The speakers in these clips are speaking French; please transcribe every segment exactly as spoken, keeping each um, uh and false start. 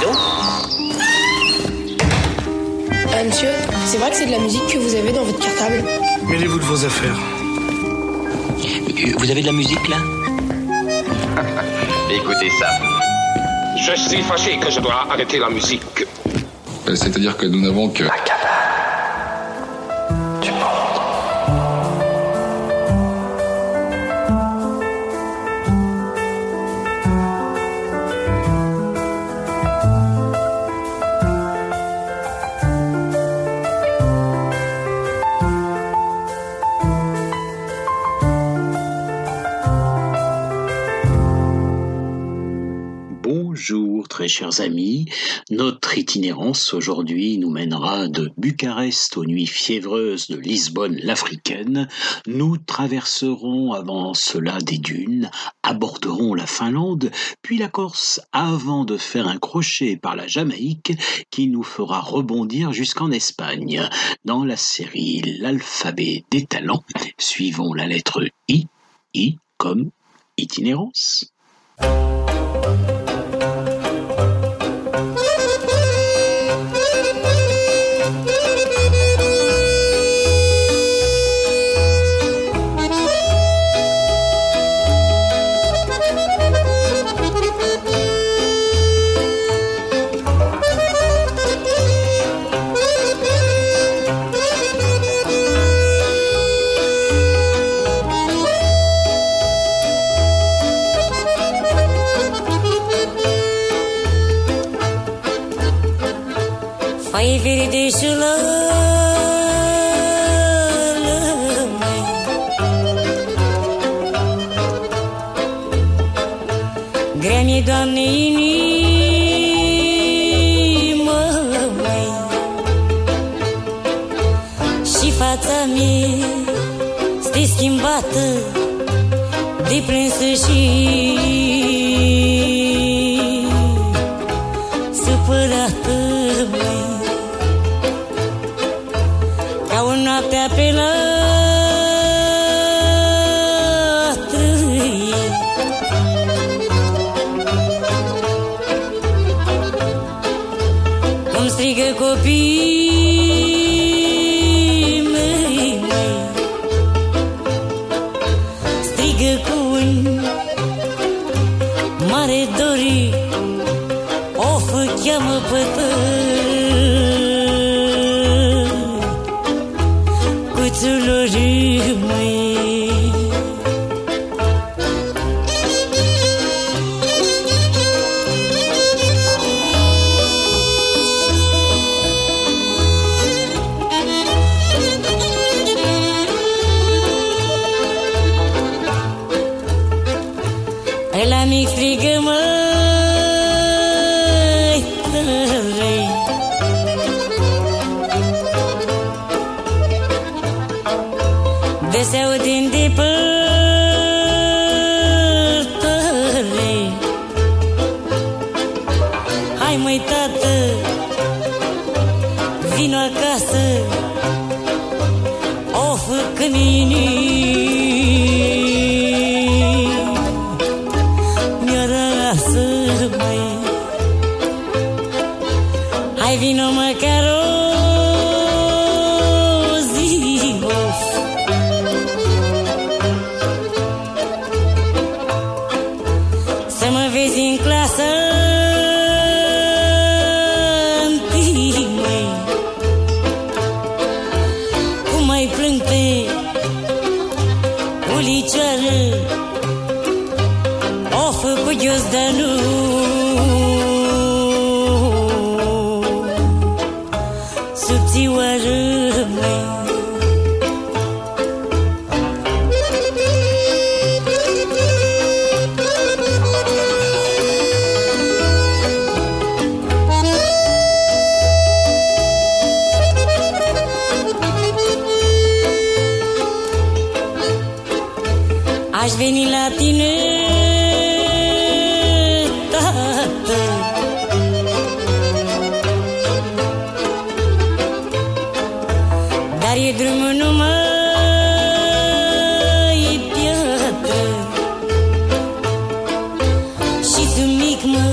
d'eau. Ah, monsieur, c'est vrai que c'est de la musique que vous avez dans votre cartable? Mêlez-vous de vos affaires. Vous avez de la musique, là? Écoutez ça. Je suis fâché que je dois arrêter la musique. C'est-à-dire que nous n'avons que... Très chers amis, notre itinérance aujourd'hui nous mènera de Bucarest aux nuits fiévreuses de Lisbonne l'Africaine. Nous traverserons avant cela des dunes, aborderons la Finlande, puis la Corse avant de faire un crochet par la Jamaïque qui nous fera rebondir jusqu'en Espagne. Dans la série L'alphabet des talents, suivons la lettre I, I comme itinérance. Ay bir düşlerim, graniden inim, şifata mi stă schimbată de prinsă și supărată. Noaptea pe latrâie îmi strigă copiii mei, strigă cu un mare dorit, o fă cheamă pe tăi. Aș veni la tine, tată, dar e drumul numai piatră și tu mic mă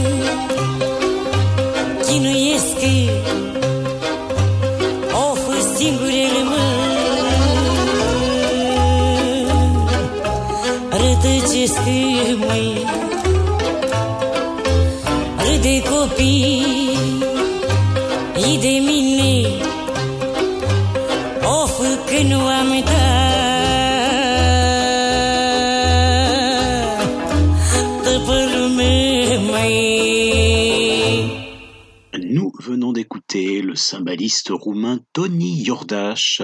mui, râde copii, ei de mine, of că nu am uitat, tăpărul meu mai. Nous venons d'écouter le cymbaliste roumain Toni Iordache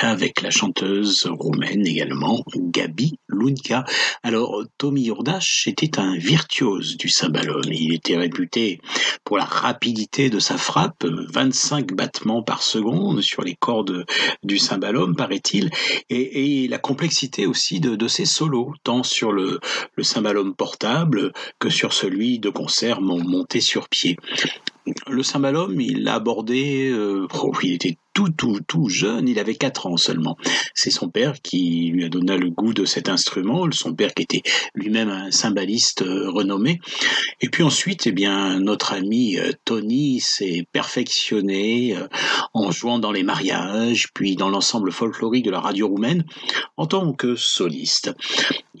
avec la chanteuse roumaine également Gabi Lunka. Alors, Toni Iordache était un virtuose du cymbalum. Il était réputé pour la rapidité de sa frappe, vingt-cinq battements par seconde sur les cordes du cymbalum, paraît-il, et, et la complexité aussi de, de ses solos, tant sur le, le cymbalum portable que sur celui de concert monté sur pied. Le cymbalum, il l'a abordé, euh, oh, il était tout, tout, tout jeune, il avait quatre ans seulement. C'est son père qui lui a donné le goût de cet instrument, son père qui était lui-même un cymbaliste euh, renommé. Et puis ensuite, eh bien, notre ami euh, Toni s'est perfectionné euh, en jouant dans les mariages, puis dans l'ensemble folklorique de la radio roumaine, en tant que soliste.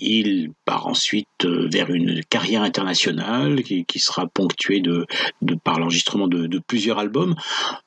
Il part ensuite euh, vers une carrière internationale qui, qui sera ponctuée de, de, par l'enregistrement de, de plusieurs albums,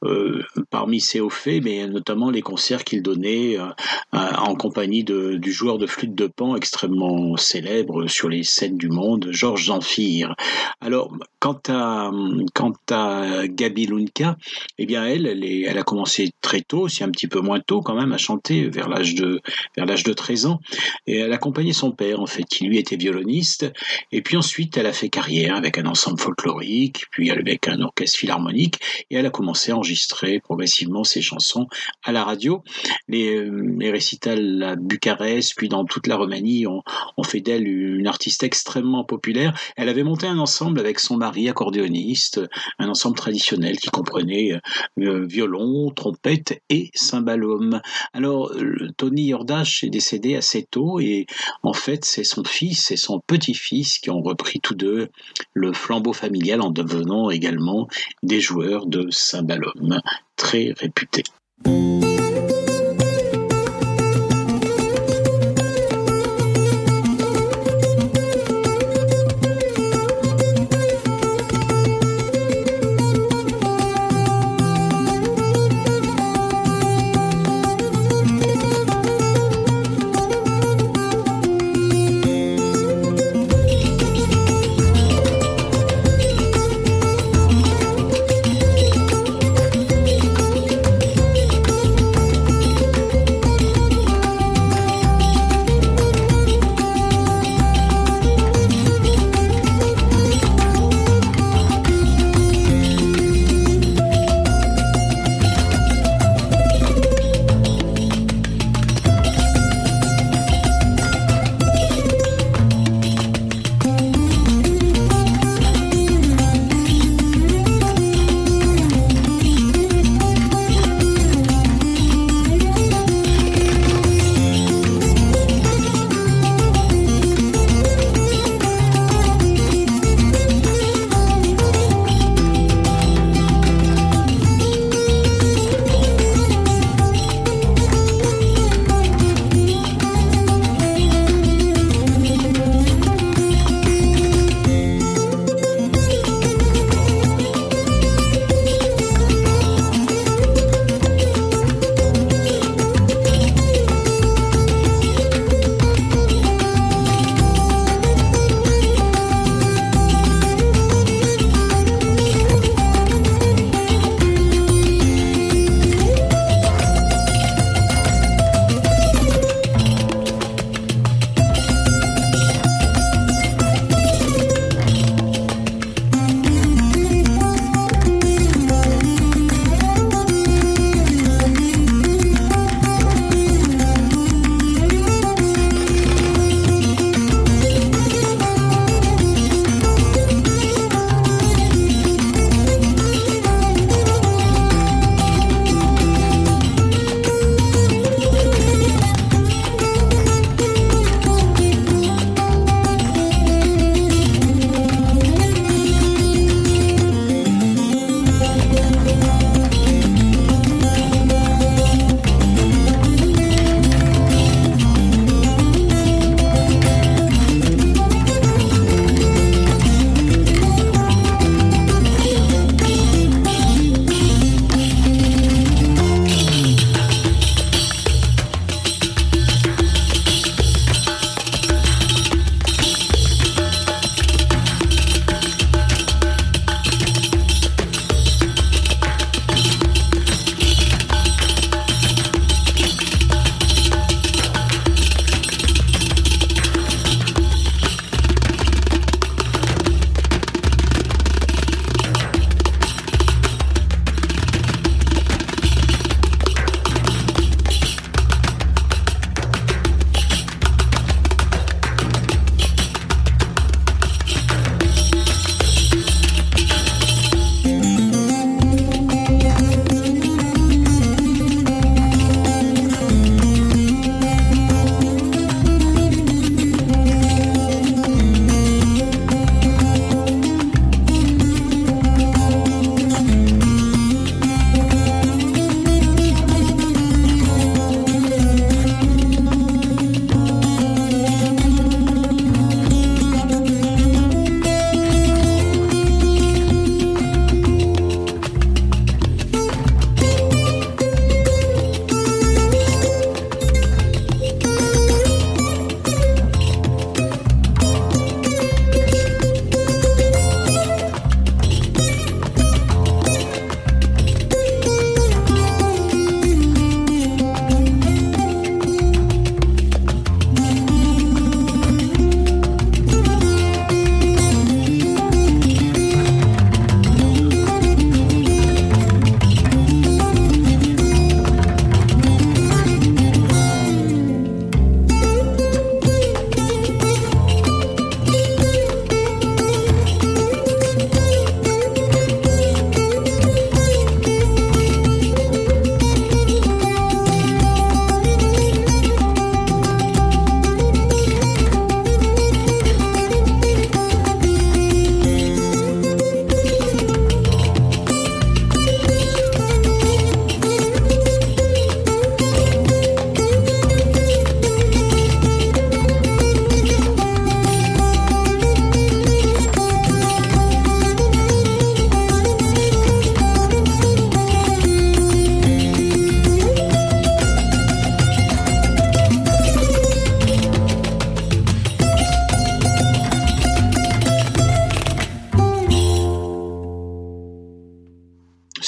euh, parmi ses hauts faits, mais notamment les concerts qu'il donnait euh, en compagnie de, du joueur de flûte de Pan extrêmement célèbre sur les scènes du monde, Georges Zamfir. Alors, quant à, quant à Gabi Lunka, eh bien elle, elle, est, elle a commencé très tôt, si un petit peu moins tôt quand même, à chanter vers l'âge de, vers l'âge de treize ans, et elle accompagnait son père, en fait, qui lui était violoniste, et puis ensuite elle a fait carrière avec un ensemble folklorique, puis avec un orchestre philharmonique, et elle a commencé à enregistrer progressivement ses chansons à la radio. Les, les récitals à Bucarest, puis dans toute la Roumanie, ont, ont fait d'elle une artiste extrêmement populaire. Elle avait monté un ensemble avec son mari accordéoniste, un ensemble traditionnel qui comprenait euh, violon, trompette et cymbalum. Alors, Toni Iordache est décédé assez tôt, et en fait, c'est son fils et son petit-fils qui ont repris tous deux le flambeau familial en devenant également des joueurs de cymbalum très réputés.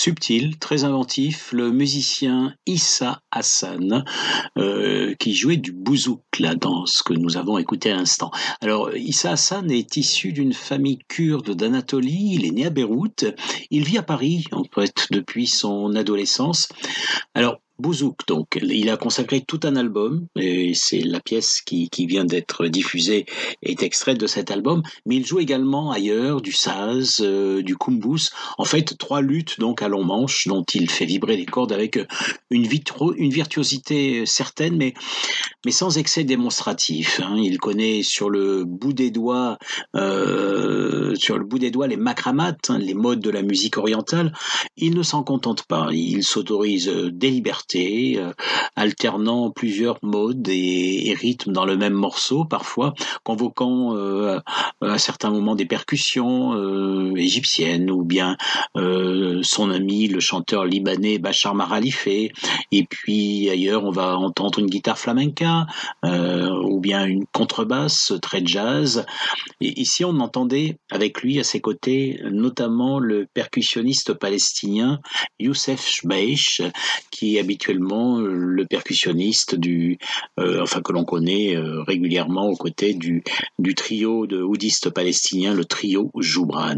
subtil, très inventif, le musicien Issa Hassan, euh, qui jouait du bouzouk, là, dans ce que nous avons écouté à l'instant. Alors, Issa Hassan est issu d'une famille kurde d'Anatolie, il est né à Beyrouth, il vit à Paris, en fait, depuis son adolescence. Alors, bouzouk, donc, il a consacré tout un album, et c'est la pièce qui, qui vient d'être diffusée est extraite de cet album, mais il joue également ailleurs du saz, euh, du kumbus, en fait trois luttes donc à long manche dont il fait vibrer les cordes avec une, vitro, une virtuosité certaine, mais, mais sans excès démonstratif. Hein. Il connaît sur le bout des doigts, euh, sur le bout des doigts les makramates, hein, les modes de la musique orientale. Il ne s'en contente pas, il s'autorise des libertés, alternant plusieurs modes et, et rythmes dans le même morceau, parfois convoquant euh, à certains moments des percussions euh, égyptiennes ou bien euh, son ami le chanteur libanais Bachar Maralife, et puis ailleurs on va entendre une guitare flamenca euh, ou bien une contrebasse très jazz. Et ici on entendait avec lui à ses côtés notamment le percussionniste palestinien Youssef Shmeish, qui est habituellement le percussionniste du, euh, enfin que l'on connaît euh, régulièrement aux côtés du, du trio de oudistes palestiniens, le trio Joubran.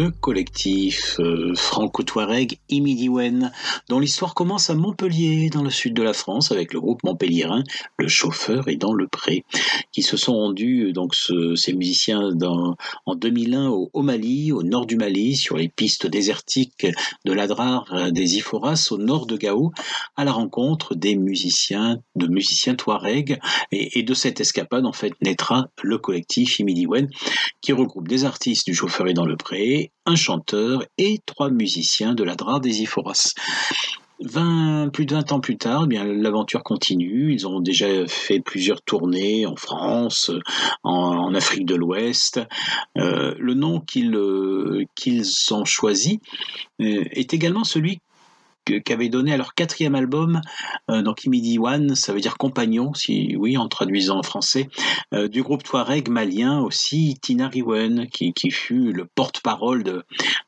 le collectif euh, franco-touareg Imidiwen, dont l'histoire commence à Montpellier, dans le sud de la France, avec le groupe montpelliérain Le Chauffeur et Dans le Pré, qui se sont rendus, donc ce, ces musiciens, dans, en deux mille un au, au Mali, au nord du Mali, sur les pistes désertiques de l'Adrar, des Iforas, au nord de Gao, à la rencontre des musiciens, de musiciens touareg, et, et de cette escapade, en fait, naîtra le collectif Imidiwen, qui regroupe des artistes du Chauffeur et Dans le Pré, un chanteur et trois musiciens de l'Adrar des Iforas. vingt, plus de vingt ans plus tard, eh bien, l'aventure continue. Ils ont déjà fait plusieurs tournées en France, en, en Afrique de l'Ouest. Euh, le nom qu'ils, euh, qu'ils ont choisi euh, est également celui qu'avait donné à leur quatrième album, euh, donc Imidiwen, ça veut dire compagnon, si oui, en traduisant en français, euh, du groupe touareg malien aussi Tinariwen, qui, qui fut le porte-parole de,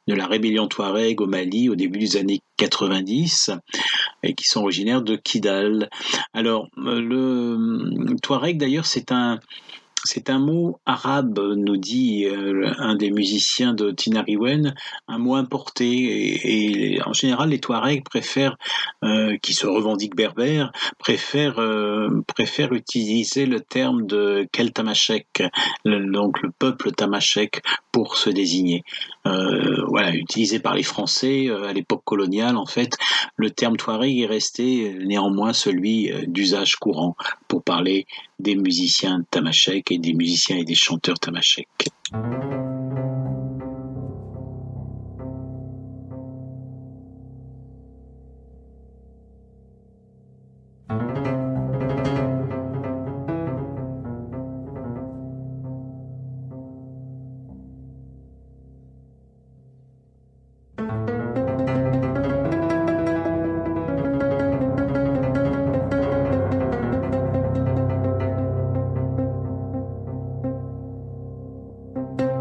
de la rébellion touareg au Mali au début des années quatre-vingt-dix, et qui sont originaires de Kidal. Alors, euh, le touareg d'ailleurs, c'est un... C'est un mot arabe, nous dit euh, un des musiciens de Tinariwen, un mot importé. Et, et en général, les Touaregs préfèrent, euh, qui se revendiquent berbères, préfèrent, euh, préfèrent utiliser le terme de Kel Tamashek, le, donc le peuple Tamashek, pour se désigner. Euh, voilà, utilisé par les Français euh, à l'époque coloniale, en fait, le terme Touareg est resté néanmoins celui d'usage courant pour parler des musiciens tamashek et des musiciens et des chanteurs tamashek.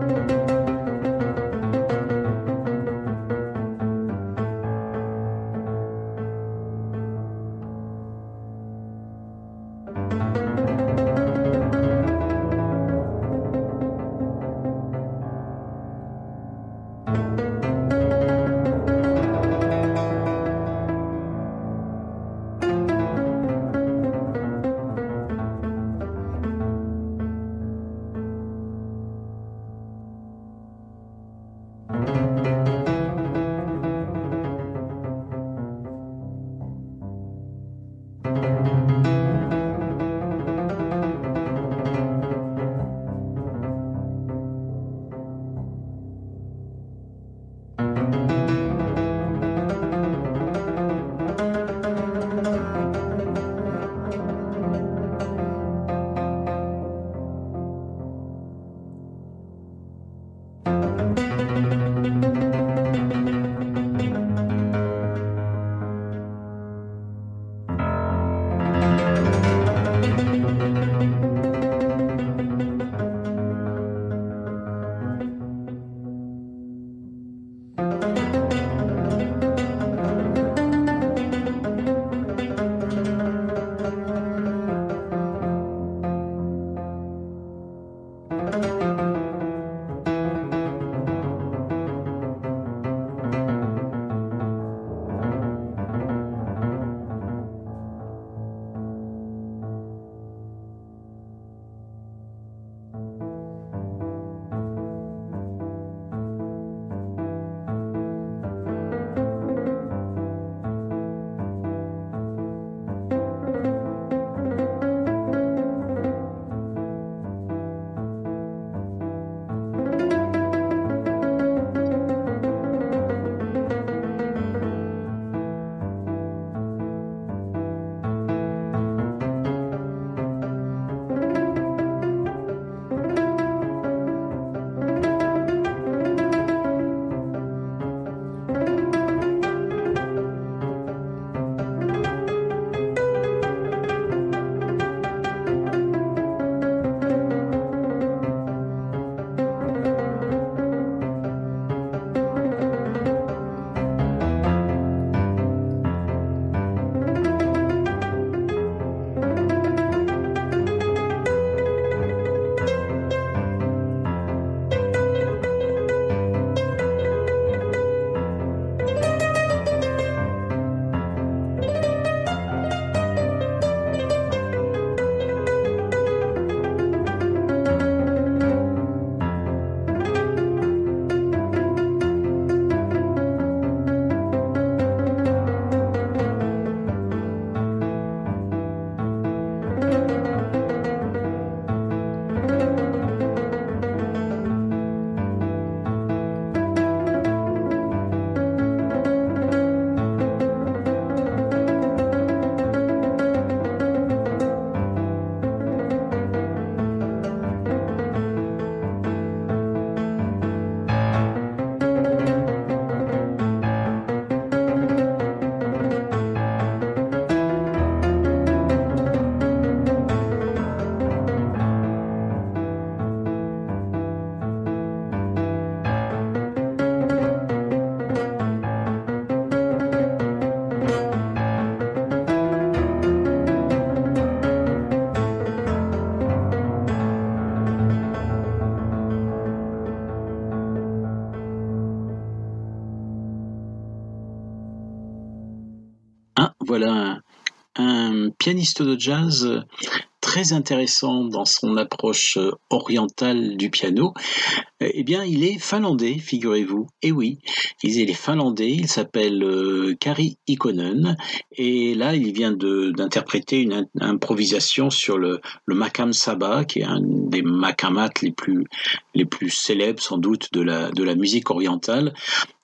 Thank you. voilà un, un pianiste de jazz très intéressant dans son approche orientale du piano. Eh bien, il est finlandais, figurez-vous. Eh oui, il est finlandais, il s'appelle euh, Kari Ikonen, et là, il vient de, d'interpréter une improvisation sur le, le Makam Saba, qui est un des makamats les plus, les plus célèbres, sans doute, de la, de la musique orientale.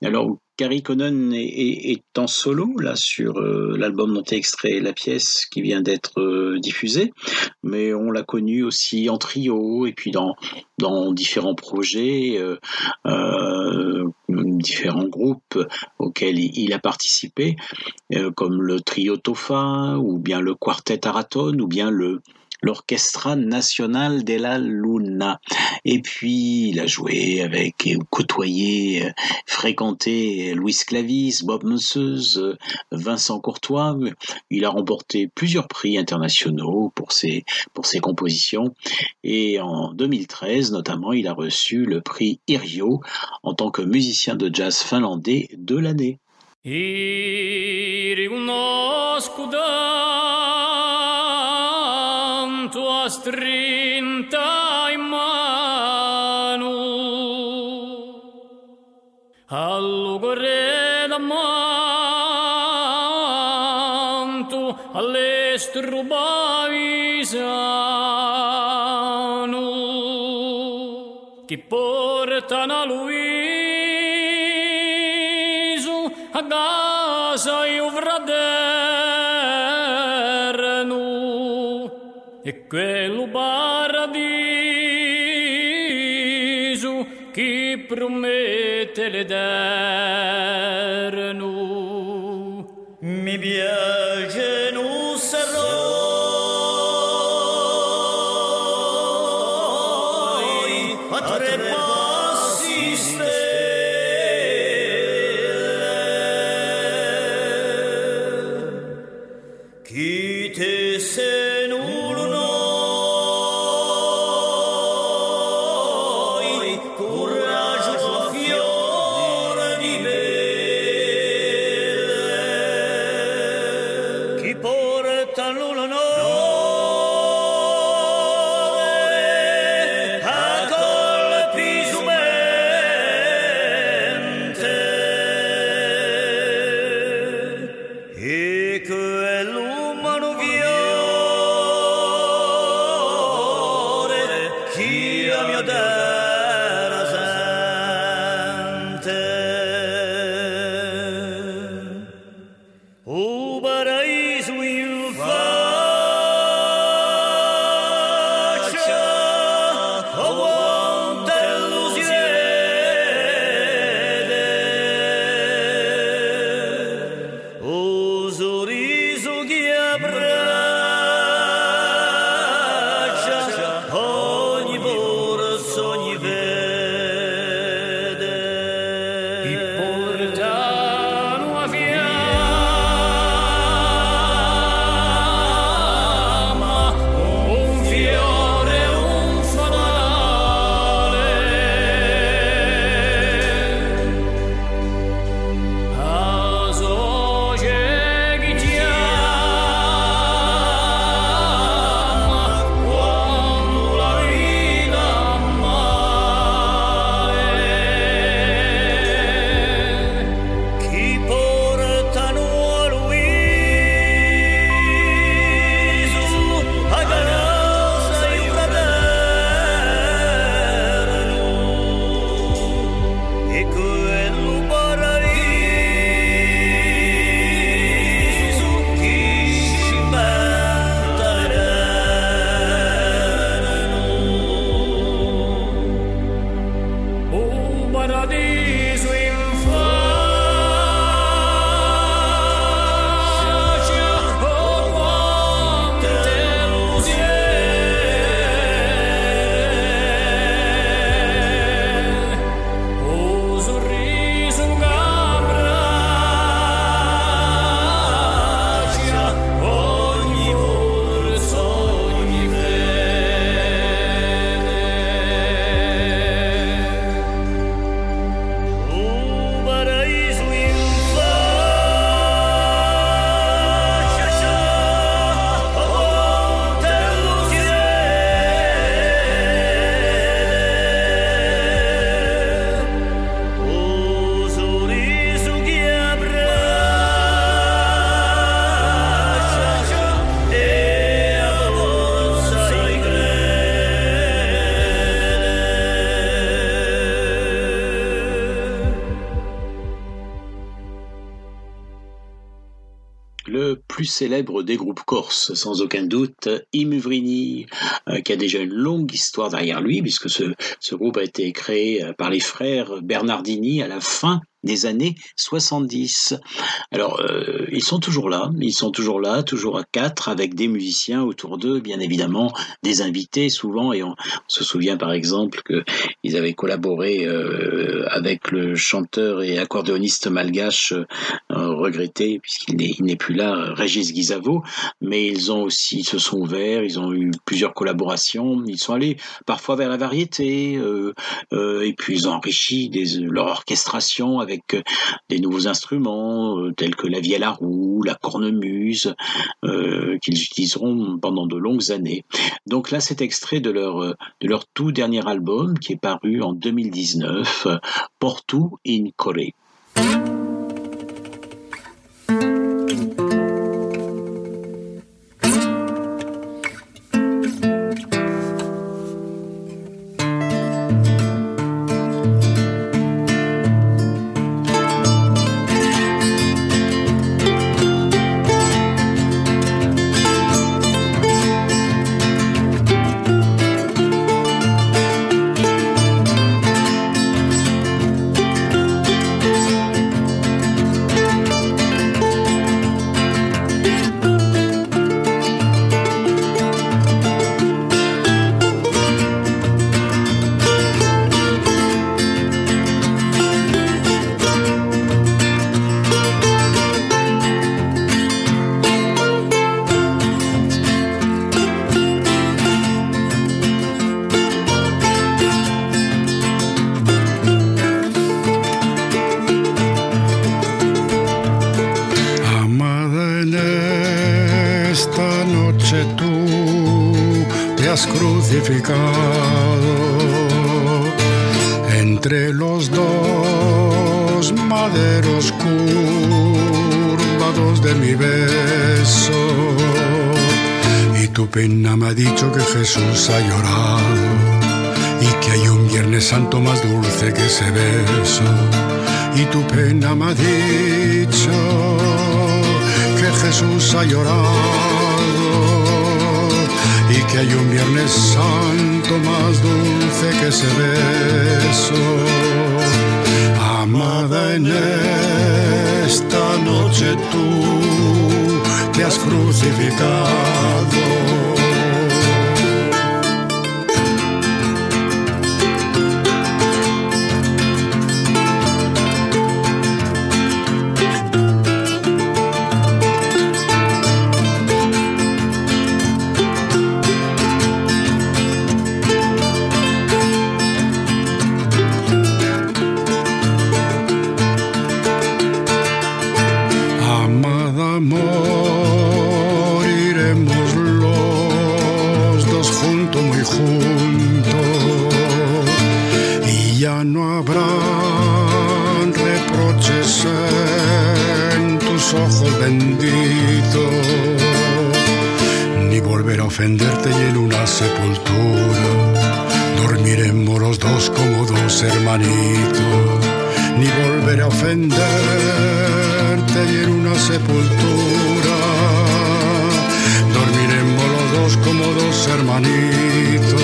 Alors, Kari Ikonen est, est, est en solo là sur euh, l'album dont est extrait la pièce qui vient d'être euh, diffusée, mais on l'a connue aussi en trio et puis dans, dans différents projets, euh, euh, différents groupes auxquels il, il a participé, euh, comme le trio Tofa ou bien le quartet Araton ou bien le l'Orchestra Nacional de la Luna. Et puis, il a joué avec, côtoyé, fréquenté Louis Clavis, Bob Meuseuse, Vincent Courtois. Il a remporté plusieurs prix internationaux pour ses, pour ses compositions. Et en deux mille treize, notamment, il a reçu le prix Irio en tant que musicien de jazz finlandais de l'année. Astrintai manu allugore damantu all'estrubavisanu che portano a Luisu a casa e quello paradiso che promette l'Eterno. Mi piace non saroi a tre passi stelle chi te sei plus célèbre des groupes corses, sans aucun doute, Imuvrini, euh, qui a déjà une longue histoire derrière lui, puisque ce, ce groupe a été créé par les frères Bernardini à la fin des années soixante-dix. Alors, euh, ils sont toujours là, ils sont toujours là, toujours à quatre, avec des musiciens autour d'eux, bien évidemment, des invités souvent, et on, on se souvient par exemple qu'ils avaient collaboré euh, avec le chanteur et accordéoniste malgache euh, regretté, puisqu'il n'est, il n'est plus là, Régis Gizavo, mais ils ont aussi, ils se sont ouverts, ils ont eu plusieurs collaborations, ils sont allés parfois vers la variété, euh, euh, et puis ils ont enrichi des, leur orchestration avec avec des nouveaux instruments euh, tels que la vielle à roue, la cornemuse, euh, qu'ils utiliseront pendant de longues années. Donc là, c'est extrait de leur, de leur tout dernier album qui est paru en deux mille dix-neuf, « Portu in Kore ». Ha llorado y que hay un Viernes Santo más dulce que ese beso, y tu pena me ha dicho que Jesús ha llorado y que hay un Viernes Santo más dulce que ese beso. Amada, en esta noche tú te has crucificado. Ofenderte y en una sepultura dormiremos los dos como dos hermanitos, ni volver a ofenderte y en una sepultura dormiremos los dos como dos hermanitos.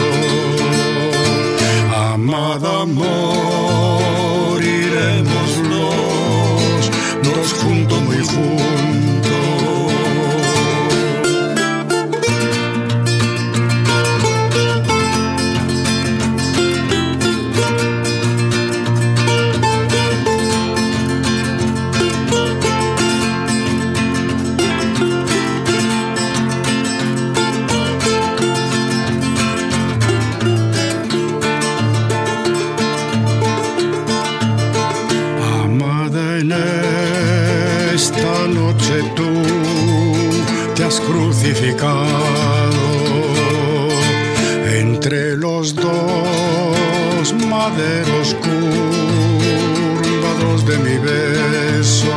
Amada, moriremos los dos juntos, muy juntos. Entre los dos maderos curvados de mi beso,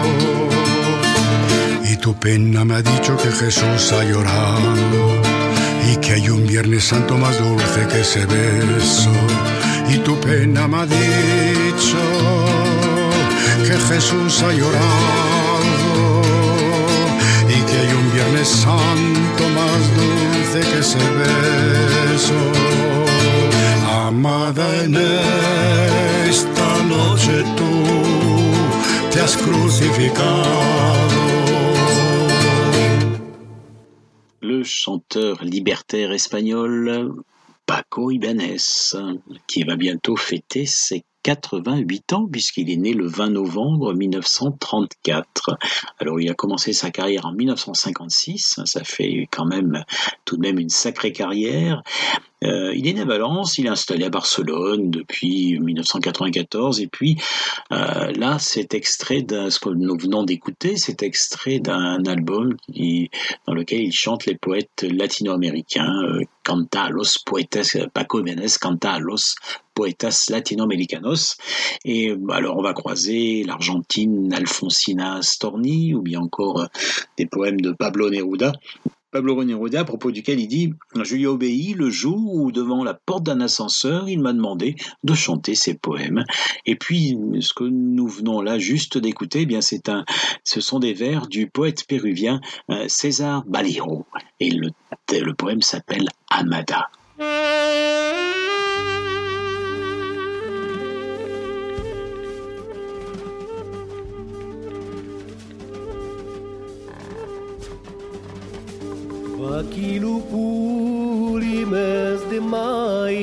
y tu pena me ha dicho que Jesús ha llorado y que hay un Viernes Santo más dulce que ese beso, y tu pena me ha dicho que Jesús ha llorado Y hay un Viernes Santo más dulce que ese beso. Amada, en esta noche tú te has crucificado. Le chanteur libertaire espagnol Paco Ibáñez, qui va bientôt fêter ses quatre-vingt-huit ans, puisqu'il est né le vingt novembre mille neuf cent trente-quatre. Alors, il a commencé sa carrière en mille neuf cent cinquante-six, ça fait quand même tout de même une sacrée carrière. Euh, il est né à Valence, il est installé à Barcelone depuis mille neuf cent quatre-vingt-quatorze, et puis euh, là, c'est extrait d'un, ce que nous venons d'écouter, c'est extrait d'un album qui, dans lequel il chante les poètes latino-américains, euh, Canta a los poetas, Paco Ibáñez Canta a los poetas latino-americanos. Et alors, on va croiser l'Argentine Alfonsina Storni, ou bien encore euh, des poèmes de Pablo Neruda. Pablo Neruda, à propos duquel il dit « Je lui ai obéi le jour où, devant la porte d'un ascenseur, il m'a demandé de chanter ses poèmes. » Et puis, ce que nous venons là juste d'écouter, eh bien c'est un, ce sont des vers du poète péruvien euh, César Baliro. Et le, le poème s'appelle « Amada ». Aquilo purimes de mai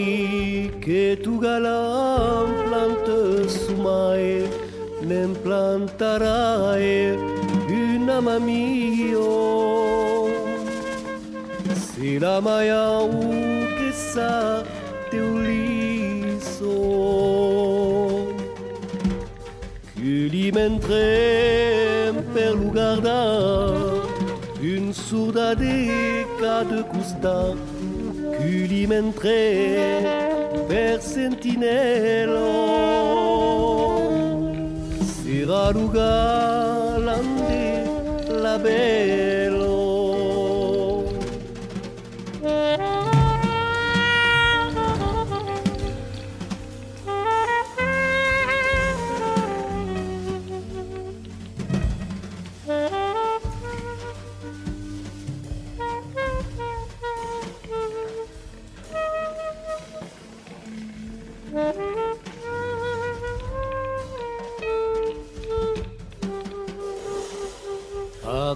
que tu galán plantas sumai nem plantarai una mamio se la maia o que sa teu liso que li mentre per lugar da une sourde à des cas de coustin culimentré vers sentinello sera lugar l'ande la belle.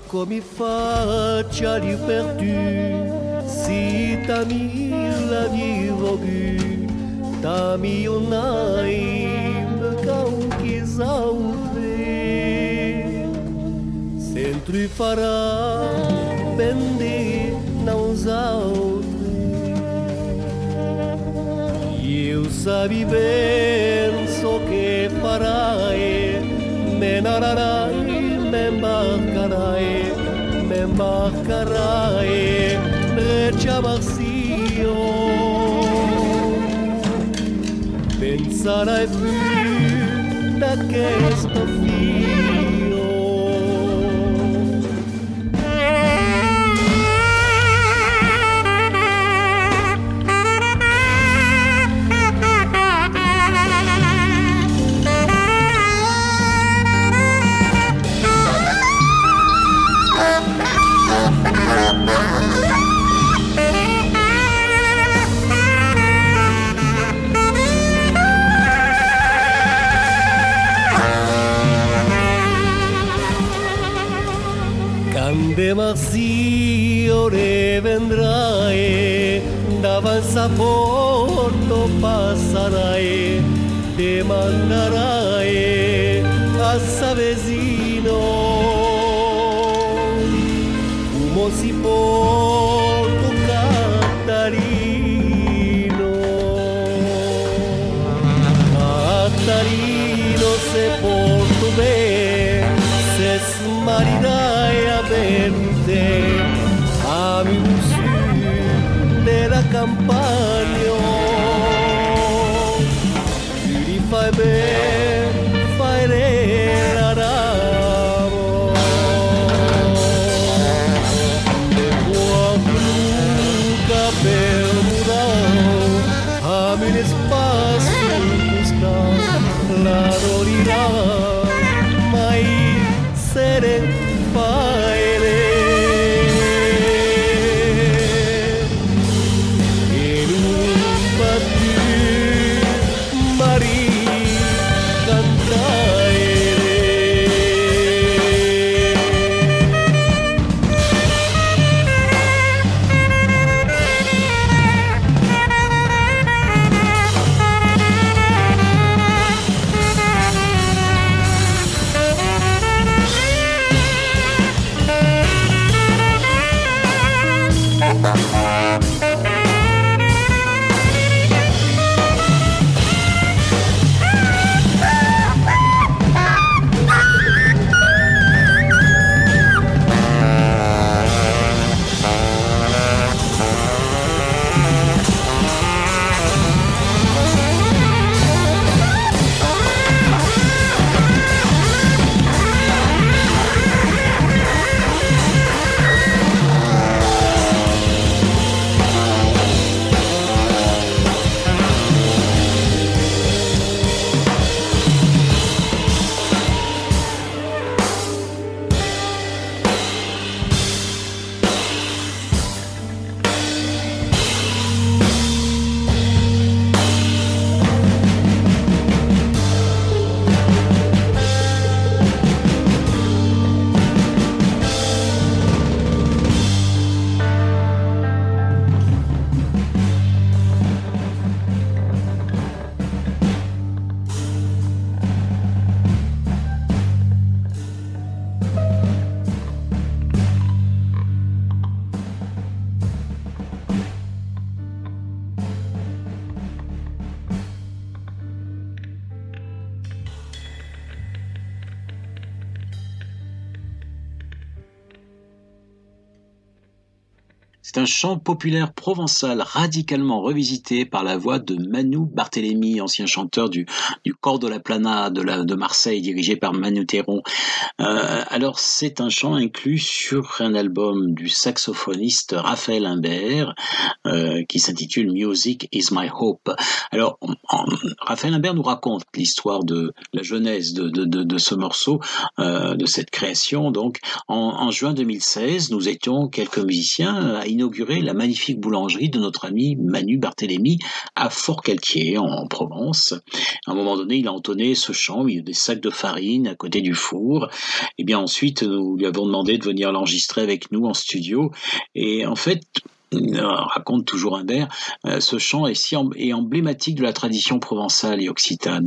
Come faccia libertù, si t'ami la vie vogu, t'ami onaim, cau che zauve. Sentru farà bende non zauve. Io savi ben so che farai, menarai. M'embarcarai, m'embarcarai, rechamarcio. Pensarai più da questo fio. Demarcio revendrai, d'avanza porto passarai, demandarai a Savezino. Como si porto Cattarino, Cattarino se porto bene, se smarirai a bene. Amigos de la campaña, Yuri Faber, Faber Arabo, de Guadalupe, Bermuda, Amin espacio busca la gloria, Mai Seren Faber. C'est un chant populaire provençal radicalement revisité par la voix de Manu Barthélémy, ancien chanteur du, du Cor de la Plana de, la, de Marseille, dirigé par Manu Théron. Euh, alors, c'est un chant inclus sur un album du saxophoniste Raphaël Imbert, euh, qui s'intitule « Music is my hope ». Alors, on, on, Raphaël Imbert nous raconte l'histoire de la genèse de, de, de, de ce morceau, euh, de cette création. Donc, en, en juin deux mille seize, nous étions quelques musiciens à inaugurer la magnifique boulangerie de notre ami Manu Barthélémy à Fort-Calquier, en, en Provence. À un moment donné, il a entonné ce chant au milieu des sacs de farine à côté du four. Et bien ensuite, nous lui avons demandé de venir l'enregistrer avec nous en studio. Et en fait, raconte toujours Imbert, euh, ce chant est si em- est emblématique de la tradition provençale et occitane.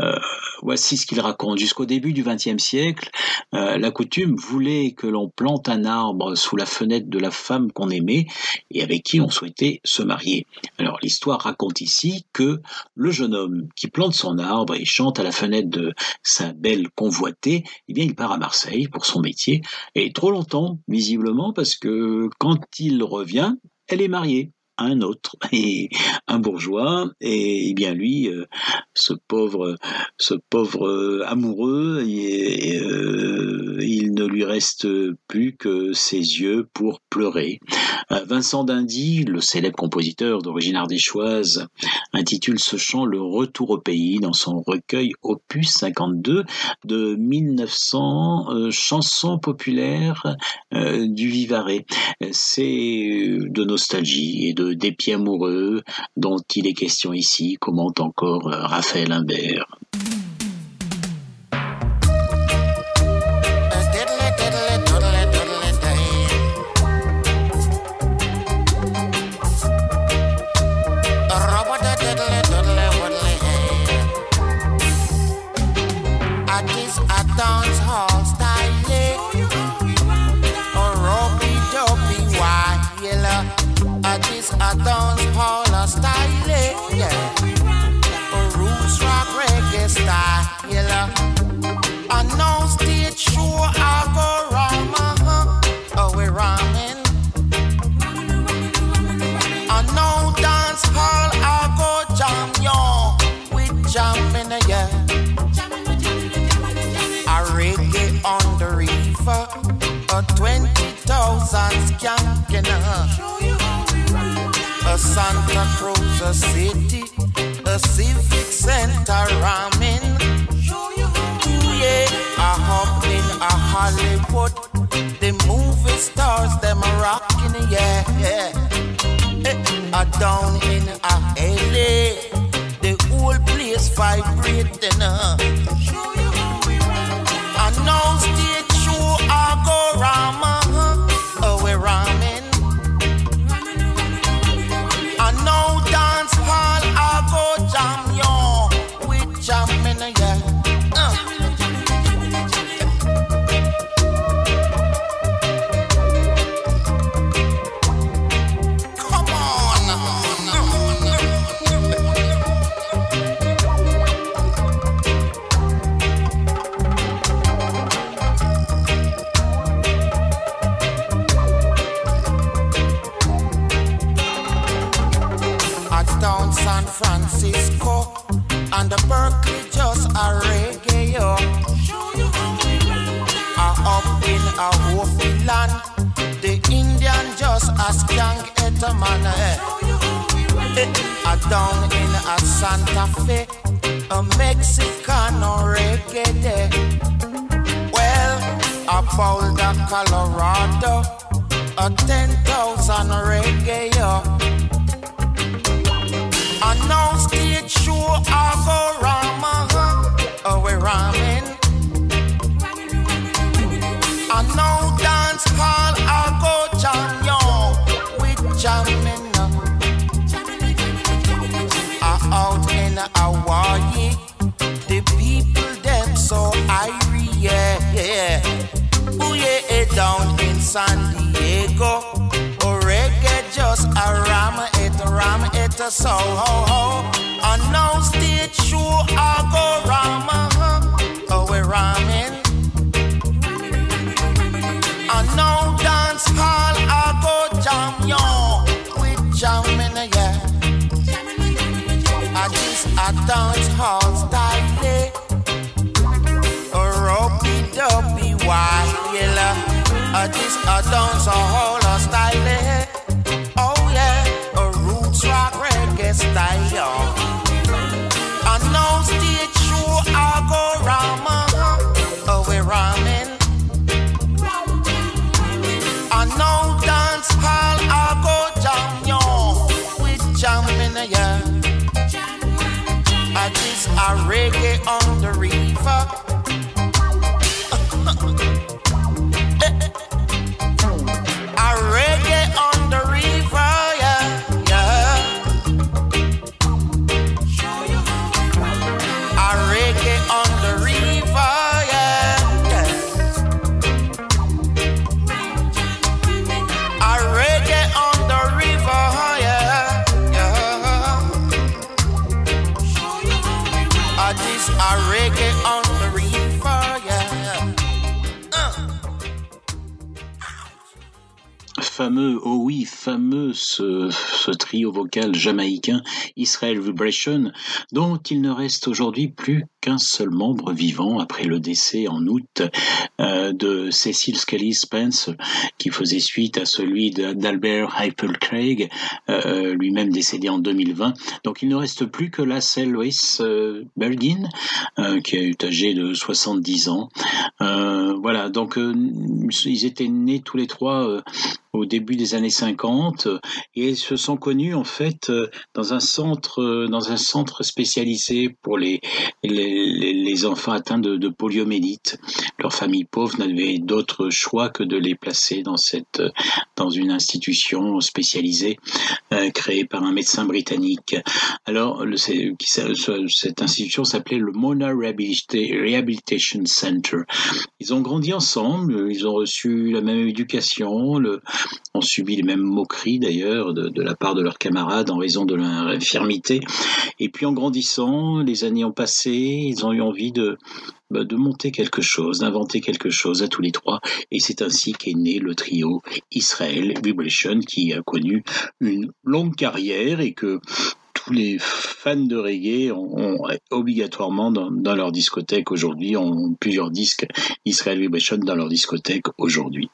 Euh, voici ce qu'il raconte. Jusqu'au début du vingtième siècle, euh, la coutume voulait que l'on plante un arbre sous la fenêtre de la femme qu'on aimait et avec qui on souhaitait se marier. Alors l'histoire raconte ici que le jeune homme qui plante son arbre et chante à la fenêtre de sa belle convoitée, eh bien il part à Marseille pour son métier, et trop longtemps visiblement, parce que quand il revient, elle est mariée à un autre, et un bourgeois, et, et bien lui, euh, ce pauvre, ce pauvre euh, amoureux, et, et, euh, il ne lui reste plus que ses yeux pour pleurer. Euh, Vincent d'Indy, le célèbre compositeur d'origine ardéchoise, intitule ce chant « Le retour au pays » dans son recueil Opus cinquante-deux de mille neuf cents euh, chansons populaires euh, du Vivarais. C'est de nostalgie et de dépit amoureux dont il est question ici, commente encore Raphaël Imbert. I don't call a style, yeah. A roots rock reggae style, yeah. I know stage show I go round my hump, oh we rhyming. I know dance hall I go jam, yo, we jamming, yeah. A reggae on the river, a twenty thousand skanking, huh? A Santa Cruz, a city, a civic center, ramen. Yeah, a hopping, a Hollywood. The movie stars, them rocking, yeah, yeah. A down in a L A, the whole place vibrating. Uh. I know state show, I go ramen. Oh, we ramen. I know dance hall, I go jam, yo, we jamming, yeah. Uh. Come on, San Francisco and the Berkeley just a reggae, yo. I up in a Hopi land, the Indian just a skank at a man. I down in a Santa Fe, a Mexicano reggae day. Well, a Boulder, Colorado, a ten thousand reggae, yo. I know stage show, I go ramen, oh we ramen. I know dance hall, I go jam, yo, we jamming. I out in Hawaii, the people them so irie, yeah, yeah. Ooh yeah, down in San Diego, oh reggae just a ramen. Ram it a so ho ho. I know stage show I go rama, oh we ramen. I know dance hall I go jam, yo, I dance halls tightly. A ropey-dopey while uh, this a dance a whole uh, stylish. Oh yeah, a roots rock reggae style. I know stage show I go ramen, uh, we ramen. I know dance hall I go jam, we jamming, yeah. This a reggae on the river. A reggae on the river, yeah, yeah. A reggae on the river, yeah, yeah. A reggae on the river, yeah, yeah. I just a reggae on the river, yeah. Uh. Fameux, oh oui, fameux ce, ce trio vocal jamaïcain Israel Vibration, dont il ne reste aujourd'hui plus qu'un seul membre vivant après le décès en août euh, de Cecil Skelley Spence, qui faisait suite à celui de, d'Albert Heipel Craig, euh, lui-même décédé en deux mille vingt. Donc il ne reste plus que Lascelles euh, Bulgin, euh, qui a eu âgé de soixante-dix ans. Euh, voilà, donc euh, ils étaient nés tous les trois euh, au début des années cinquante et se sont connus en fait euh, dans un centre, euh, dans un centre spécialisé pour les, les Les, les enfants atteints de, de poliomyélite. Leur famille pauvre n'avait d'autre choix que de les placer dans, cette, dans une institution spécialisée euh, créée par un médecin britannique. Alors, le, c'est, cette institution s'appelait le Mona Rehabilitation Center. Ils ont grandi ensemble, ils ont reçu la même éducation, le, ont subi les mêmes moqueries d'ailleurs de, de la part de leurs camarades en raison de leur infirmité. Et puis en grandissant, les années ont passé, ils ont eu envie de, de monter quelque chose, d'inventer quelque chose à tous les trois. Et c'est ainsi qu'est né le trio Israel Vibration, qui a connu une longue carrière et que tous les fans de reggae ont, ont obligatoirement dans, dans leur discothèque aujourd'hui, ont plusieurs disques Israel Vibration dans leur discothèque aujourd'hui.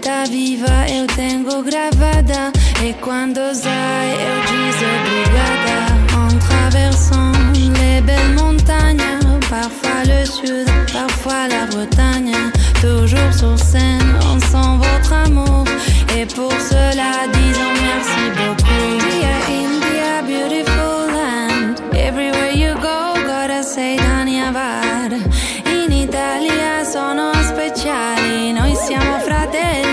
Tá viva, eu tenho gravada. E quando sai, eu diz obrigada. En traversant les belles montagnes, parfois le sud, parfois la Bretagne, toujours sur scène, on sent votre amour. Et pour cela, disons merci beaucoup. India, India, beautiful land. Everywhere you go, gotta say Dania Var. In Italia sono speciali, noi siamo fratelli.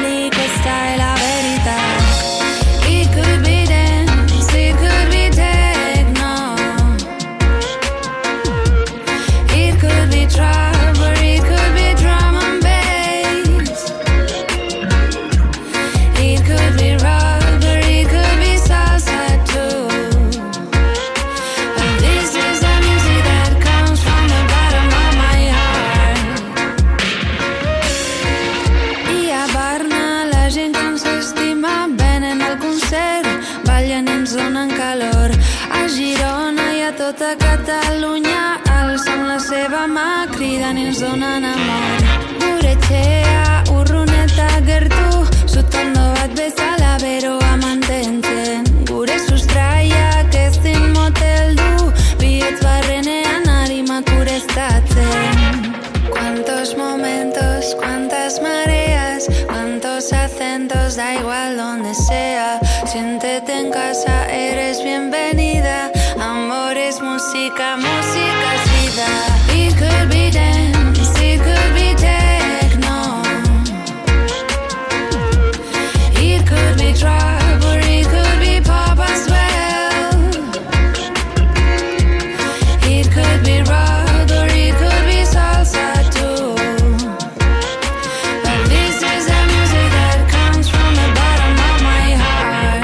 Gertu, zutando bat bezala beroa mantentzen, gure sustraia. lejos, da igual donde sea. Siéntete en casa, eres bienvenida. Amor es música, música es vida. It could be dance, it could be techno. It could be trap or it could be pop as well. It could be rock or it could be salsa too. But this is the music that comes from the bottom of my heart.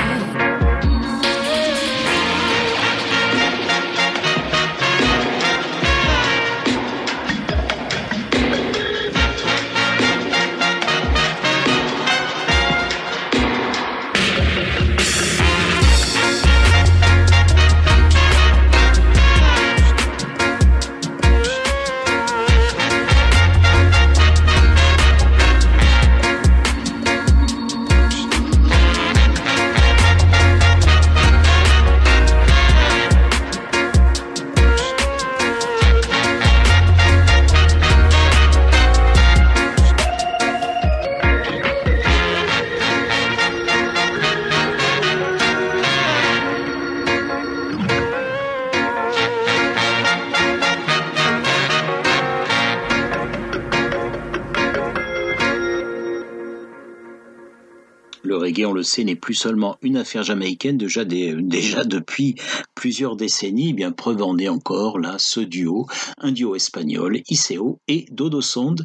On le sait, n'est plus seulement une affaire jamaïcaine, déjà, des, déjà depuis plusieurs décennies, eh bien preuve en est encore là, ce duo, un duo espagnol, Iseo et Dodosound.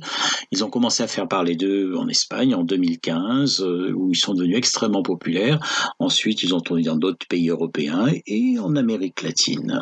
Ils ont commencé à faire parler d'eux en Espagne en deux mille quinze, où ils sont devenus extrêmement populaires. Ensuite, ils ont tourné dans d'autres pays européens et en Amérique latine.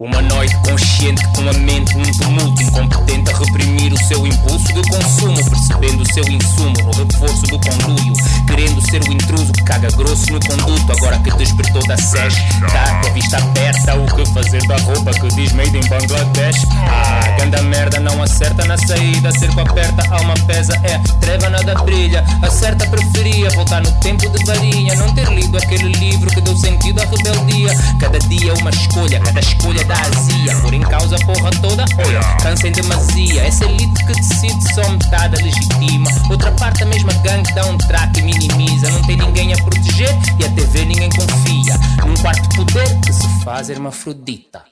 Humanoide, consciente, com a mente num tumulto, incompetente a reprimir o seu impulso de consumo, percebendo o seu insumo no reforço do conluio, querendo ser o intruso que caga grosso no conduto, agora que despertou da sede, tá com a vista aberta, o que fazer da roupa que diz made in Bangladesh? Ah, ganda merda, não acerta na saída, cerco aperta, alma pesa, é, treva nada brilha, acerta preferia, voltar no tempo de varinha, não ter lido aquele livro que deu sentido à rebeldia, cada dia uma escolha, cada escolha da azia, por em causa a porra toda, olha, cansa em demasia. Essa elite que decide só metade a legitima, outra parte a mesma gangue dá um traque e minimiza. Não tem ninguém a proteger e a T V ninguém confia. Num quarto poder que se faz hermafrodita.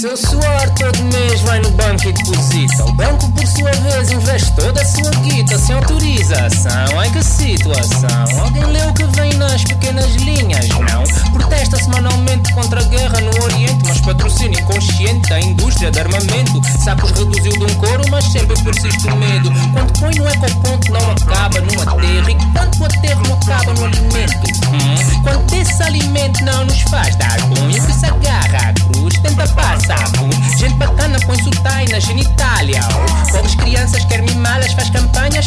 Seu suor todo mês vai no banco e deposita. O banco por sua vez investe toda a sua guita sem autorização. Ai que situação. Alguém leu o que vem nas pequenas linhas, não? Protesta semanalmente contra a guerra no Oriente, mas patrocínio inconsciente da indústria de armamento. Sacos reduziu de um couro, mas sempre persiste o medo. Quando põe no ecoponto não acaba no aterro, e quanto o aterro não acaba no alimento. Hum? Quando esse alimento não nos faz dar cunha, que se agarra à cruz, tenta passar. Gente bacana põe sotai na genitália. Pobres crianças quer mimá-las, faz campanhas.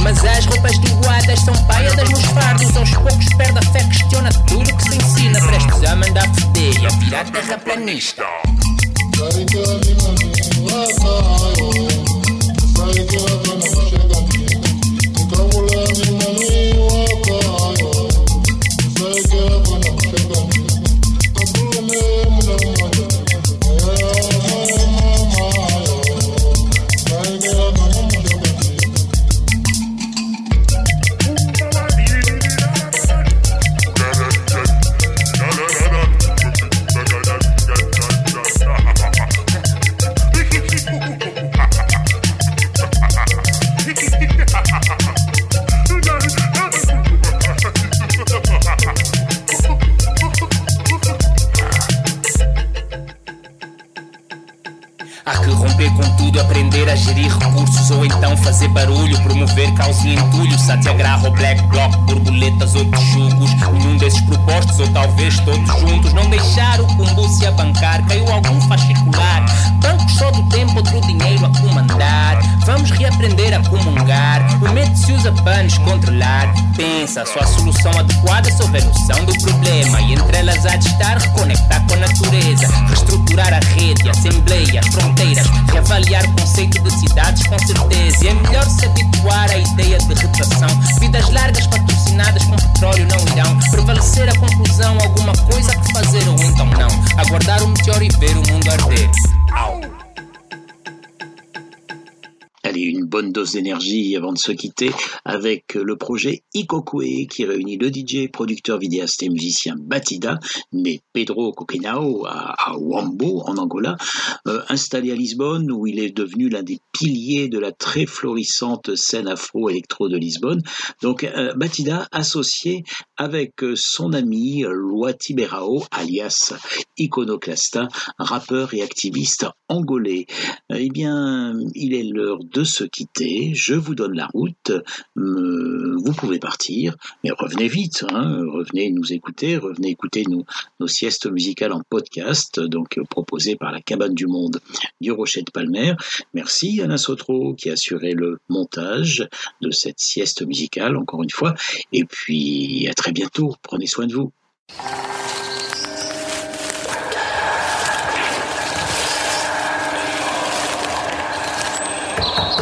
Mas as roupas doadas são paiadas nos fardos. Aos poucos perde a fé, questiona tudo que se ensina. Prestes a mandar foder e a virar terraplanista. para gerir recursos ou então fazer barulho, promover caos e entulho, satiagrar ou black bloc, borboletas ou tijugos, nenhum desses propostos ou talvez todos juntos, não deixar o combo se abancar, caiu algum faz circular, bancos só do tempo, outro dinheiro a comandar, vamos reaprender a comungar, o medo se usa para nos controlar, pensa, só a solução adequada se houver noção do problema, e entre elas há de estar reconectar com a natureza, reestruturar a rede, assembleias, fronteiras, reavaliar o conceito de cidades com certeza. E é melhor se habituar à ideia de retração. Vidas largas patrocinadas com petróleo não irão prevalecer a conclusão, alguma coisa que fazer ou então não. Aguardar o meteoro e ver o mundo arder. Allez, une bonne dose d'énergie avant de se quitter avec le projet Ikokwe qui réunit le D J, producteur, vidéaste et musicien Batida, né Pedro Kokenao à, à Huambo en Angola, euh, installé à Lisbonne où il est devenu l'un des piliers de la très florissante scène afro-électro de Lisbonne. Donc euh, Batida associé avec son ami Luaty Tiberao alias Iconoclasta, rappeur et activiste angolais. Euh, eh bien, il est leur de se quitter, je vous donne la route, euh, vous pouvez partir, mais revenez vite, hein, revenez nous écouter, revenez écouter nos, nos siestes musicales en podcast, donc proposées par la Cabane du Monde du Rocher de Palmer. Merci Alain Sautreau qui a assuré le montage de cette sieste musicale, encore une fois, et puis à très bientôt, prenez soin de vous. Oh.